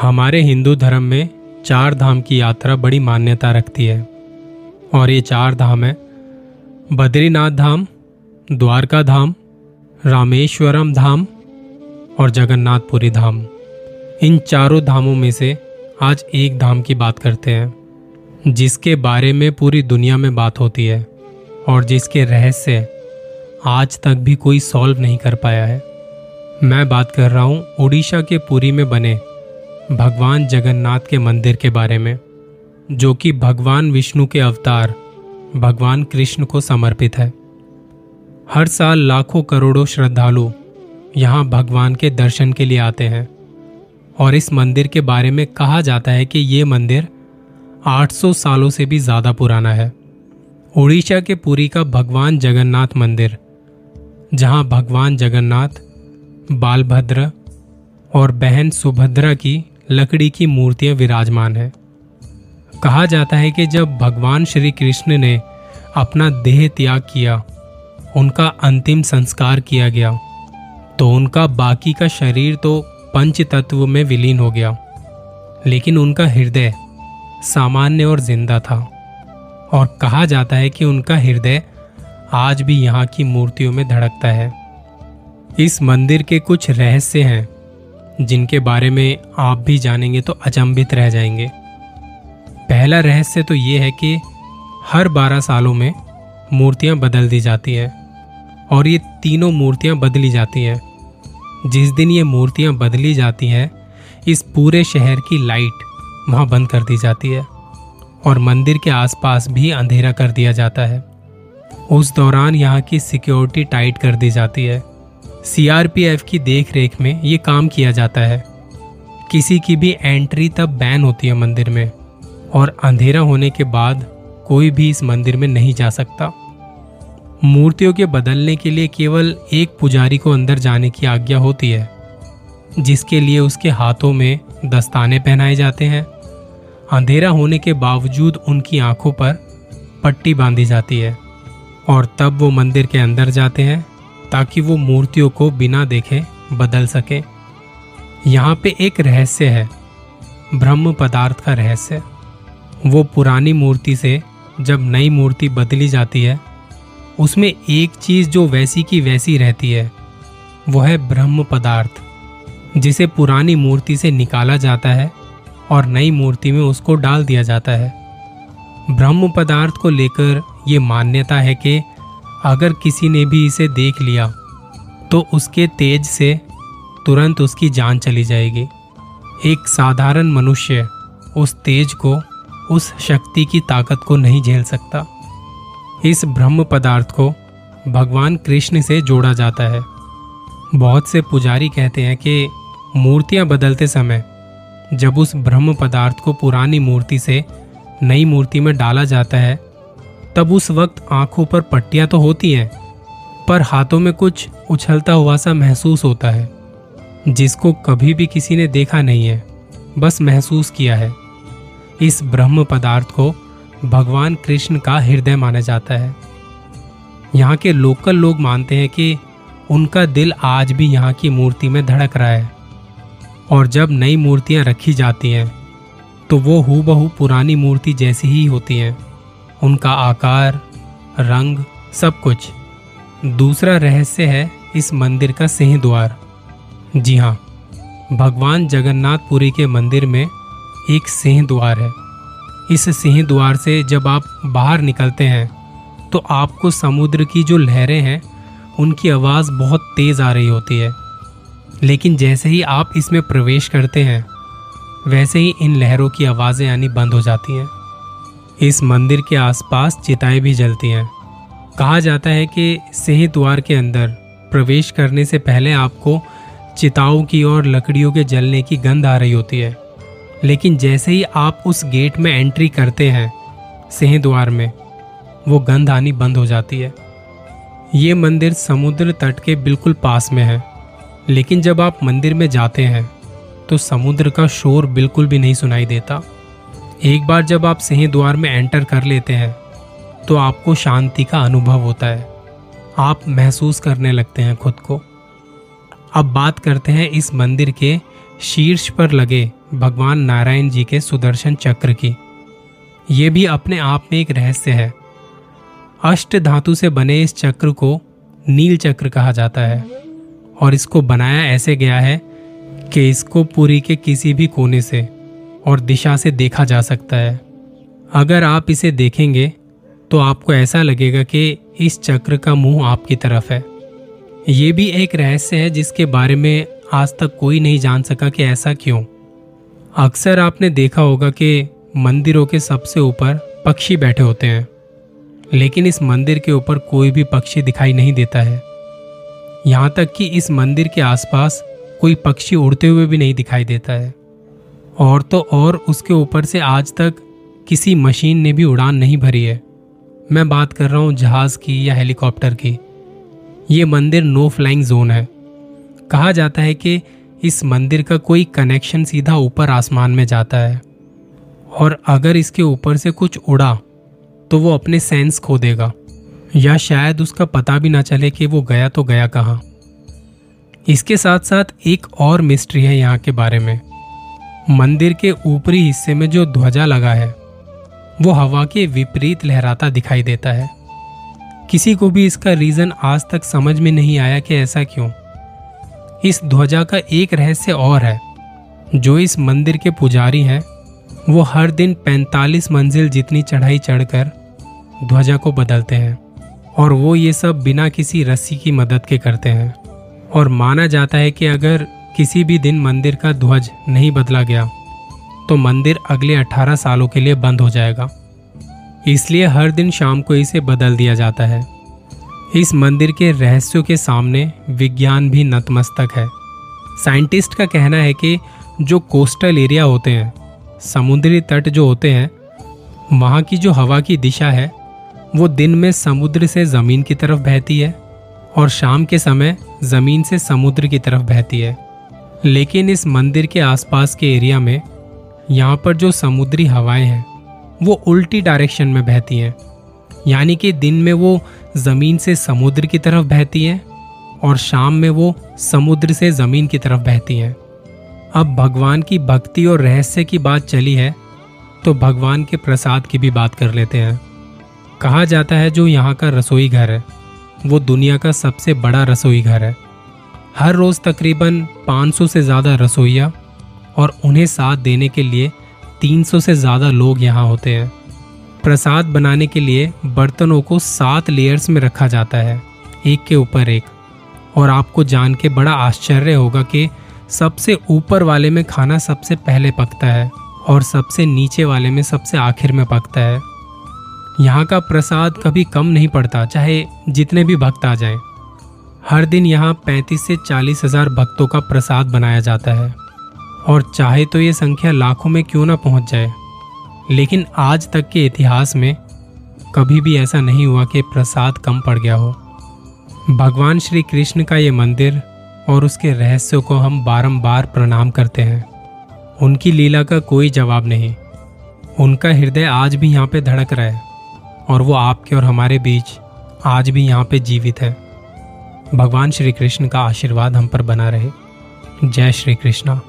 हमारे हिंदू धर्म में चार धाम की यात्रा बड़ी मान्यता रखती है और ये चार धाम है बद्रीनाथ धाम, द्वारका धाम, रामेश्वरम धाम और जगन्नाथपुरी धाम। इन चारों धामों में से आज एक धाम की बात करते हैं जिसके बारे में पूरी दुनिया में बात होती है और जिसके रहस्य आज तक भी कोई सॉल्व नहीं कर पाया है। मैं बात कर रहा हूँ उड़ीसा के पुरी में बने भगवान जगन्नाथ के मंदिर के बारे में, जो कि भगवान विष्णु के अवतार भगवान कृष्ण को समर्पित है। हर साल लाखों करोड़ों श्रद्धालु यहाँ भगवान के दर्शन के लिए आते हैं और इस मंदिर के बारे में कहा जाता है कि ये मंदिर 800 सालों से भी ज़्यादा पुराना है। उड़ीसा के पुरी का भगवान जगन्नाथ मंदिर, जहाँ भगवान जगन्नाथ, बालभद्रा और बहन सुभद्रा की लकड़ी की मूर्तियाँ विराजमान हैं। कहा जाता है कि जब भगवान श्री कृष्ण ने अपना देह त्याग किया, उनका अंतिम संस्कार किया गया, तो उनका बाकी का शरीर तो पंच तत्व में विलीन हो गया, लेकिन उनका हृदय सामान्य और जिंदा था। और कहा जाता है कि उनका हृदय आज भी यहाँ की मूर्तियों में धड़कता है। इस मंदिर के कुछ रहस्य हैं जिनके बारे में आप भी जानेंगे तो अचंभित रह जाएंगे। पहला रहस्य तो ये है कि हर 12 सालों में मूर्तियां बदल दी जाती हैं और ये तीनों मूर्तियां बदली जाती हैं। जिस दिन ये मूर्तियां बदली जाती हैं, इस पूरे शहर की लाइट वहाँ बंद कर दी जाती है और मंदिर के आसपास भी अंधेरा कर दिया जाता है। उस दौरान यहाँ की सिक्योरिटी टाइट कर दी जाती है। सीआरपीएफ की देखरेख में ये काम किया जाता है। किसी की भी एंट्री तब बैन होती है मंदिर में और अंधेरा होने के बाद कोई भी इस मंदिर में नहीं जा सकता। मूर्तियों के बदलने के लिए केवल एक पुजारी को अंदर जाने की आज्ञा होती है, जिसके लिए उसके हाथों में दस्ताने पहनाए जाते हैं। अंधेरा होने के बावजूद उनकी आंखों पर पट्टी बांधी जाती है और तब वो मंदिर के अंदर जाते हैं ताकि वो मूर्तियों को बिना देखे बदल सके। यहाँ पे एक रहस्य है, ब्रह्म पदार्थ का रहस्य। वो पुरानी मूर्ति से जब नई मूर्ति बदली जाती है, उसमें एक चीज़ जो वैसी की वैसी रहती है वो है ब्रह्म पदार्थ, जिसे पुरानी मूर्ति से निकाला जाता है और नई मूर्ति में उसको डाल दिया जाता है। ब्रह्म पदार्थ को लेकर ये मान्यता है कि अगर किसी ने भी इसे देख लिया तो उसके तेज से तुरंत उसकी जान चली जाएगी। एक साधारण मनुष्य उस तेज को, उस शक्ति की ताकत को नहीं झेल सकता। इस ब्रह्म पदार्थ को भगवान कृष्ण से जोड़ा जाता है। बहुत से पुजारी कहते हैं कि मूर्तियां बदलते समय जब उस ब्रह्म पदार्थ को पुरानी मूर्ति से नई मूर्ति में डाला जाता है, तब उस वक्त आंखों पर पट्टियां तो होती हैं, पर हाथों में कुछ उछलता हुआ सा महसूस होता है, जिसको कभी भी किसी ने देखा नहीं है, बस महसूस किया है। इस ब्रह्म पदार्थ को भगवान कृष्ण का हृदय माना जाता है। यहाँ के लोकल लोग मानते हैं कि उनका दिल आज भी यहाँ की मूर्ति में धड़क रहा है और जब नई मूर्तियाँ रखी जाती हैं तो वो हूबहू पुरानी मूर्ति जैसी ही होती हैं, उनका आकार, रंग, सब कुछ। दूसरा रहस्य है इस मंदिर का सिंह द्वार। जी हाँ, भगवान जगन्नाथपुरी के मंदिर में एक सिंह द्वार है। इस सिंह द्वार से जब आप बाहर निकलते हैं तो आपको समुद्र की जो लहरें हैं उनकी आवाज़ बहुत तेज़ आ रही होती है, लेकिन जैसे ही आप इसमें प्रवेश करते हैं वैसे ही इन लहरों की आवाज़ें आनी बंद हो जाती हैं। इस मंदिर के आसपास चिताएं भी जलती हैं। कहा जाता है कि सिंह द्वार के अंदर प्रवेश करने से पहले आपको चिताओं की और लकड़ियों के जलने की गंध आ रही होती है, लेकिन जैसे ही आप उस गेट में एंट्री करते हैं सिंह द्वार में, वो गंध आनी बंद हो जाती है। ये मंदिर समुद्र तट के बिल्कुल पास में है, लेकिन जब आप मंदिर में जाते हैं तो समुद्र का शोर बिल्कुल भी नहीं सुनाई देता। एक बार जब आप सिंह द्वार में एंटर कर लेते हैं तो आपको शांति का अनुभव होता है, आप महसूस करने लगते हैं खुद को। अब बात करते हैं इस मंदिर के शीर्ष पर लगे भगवान नारायण जी के सुदर्शन चक्र की। ये भी अपने आप में एक रहस्य है। अष्ट धातु से बने इस चक्र को नील चक्र कहा जाता है और इसको बनाया ऐसे गया है कि इसको पुरी के किसी भी कोने से और दिशा से देखा जा सकता है। अगर आप इसे देखेंगे तो आपको ऐसा लगेगा कि इस चक्र का मुंह आपकी तरफ है। ये भी एक रहस्य है जिसके बारे में आज तक कोई नहीं जान सका कि ऐसा क्यों। अक्सर आपने देखा होगा कि मंदिरों के सबसे ऊपर पक्षी बैठे होते हैं, लेकिन इस मंदिर के ऊपर कोई भी पक्षी दिखाई नहीं देता है। यहाँ तक कि इस मंदिर के आसपास कोई पक्षी उड़ते हुए भी नहीं दिखाई देता है। और तो और उसके ऊपर से आज तक किसी मशीन ने भी उड़ान नहीं भरी है। मैं बात कर रहा हूँ जहाज़ की या हेलीकॉप्टर की। ये मंदिर नो फ्लाइंग जोन है। कहा जाता है कि इस मंदिर का कोई कनेक्शन सीधा ऊपर आसमान में जाता है और अगर इसके ऊपर से कुछ उड़ा तो वो अपने सेंस खो देगा या शायद उसका पता भी ना चले कि वो गया तो गया कहाँ। इसके साथ साथ एक और मिस्ट्री है यहाँ के बारे में। मंदिर के ऊपरी हिस्से में जो ध्वजा लगा है वो हवा के विपरीत लहराता दिखाई देता है। किसी को भी इसका रीज़न आज तक समझ में नहीं आया कि ऐसा क्यों। इस ध्वजा का एक रहस्य और है। जो इस मंदिर के पुजारी हैं वो हर दिन 45 मंजिल जितनी चढ़ाई चढ़कर ध्वजा को बदलते हैं और वो ये सब बिना किसी रस्सी की मदद के करते हैं। और माना जाता है कि अगर किसी भी दिन मंदिर का ध्वज नहीं बदला गया तो मंदिर अगले 18 सालों के लिए बंद हो जाएगा, इसलिए हर दिन शाम को इसे बदल दिया जाता है। इस मंदिर के रहस्यों के सामने विज्ञान भी नतमस्तक है। साइंटिस्ट का कहना है कि जो कोस्टल एरिया होते हैं, समुद्री तट जो होते हैं, वहाँ की जो हवा की दिशा है वो दिन में समुद्र से ज़मीन की तरफ बहती है और शाम के समय ज़मीन से समुद्र की तरफ बहती है। लेकिन इस मंदिर के आसपास के एरिया में यहाँ पर जो समुद्री हवाएं हैं वो उल्टी डायरेक्शन में बहती हैं, यानी कि दिन में वो ज़मीन से समुद्र की तरफ बहती हैं और शाम में वो समुद्र से ज़मीन की तरफ बहती हैं। अब भगवान की भक्ति और रहस्य की बात चली है तो भगवान के प्रसाद की भी बात कर लेते हैं। कहा जाता है जो यहाँ का रसोई घर है वो दुनिया का सबसे बड़ा रसोई घर है। हर रोज़ तकरीबन 500 से ज़्यादा रसोइया और उन्हें साथ देने के लिए 300 से ज़्यादा लोग यहाँ होते हैं। प्रसाद बनाने के लिए बर्तनों को 7 लेयर्स में रखा जाता है, एक के ऊपर एक। और आपको जान के बड़ा आश्चर्य होगा कि सबसे ऊपर वाले में खाना सबसे पहले पकता है और सबसे नीचे वाले में सबसे आखिर में पकता है। यहाँ का प्रसाद कभी कम नहीं पड़ता, चाहे जितने भी भक्त आ जाएं। हर दिन यहाँ 35 से 40 हज़ार भक्तों का प्रसाद बनाया जाता है और चाहे तो ये संख्या लाखों में क्यों ना पहुँच जाए, लेकिन आज तक के इतिहास में कभी भी ऐसा नहीं हुआ कि प्रसाद कम पड़ गया हो। भगवान श्री कृष्ण का ये मंदिर और उसके रहस्यों को हम बारंबार प्रणाम करते हैं। उनकी लीला का कोई जवाब नहीं। उनका हृदय आज भी यहाँ पे धड़क रहा है और वो आपके और हमारे बीच आज भी यहाँ पे जीवित है। भगवान श्री कृष्ण का आशीर्वाद हम पर बना रहे। जय श्री कृष्णा।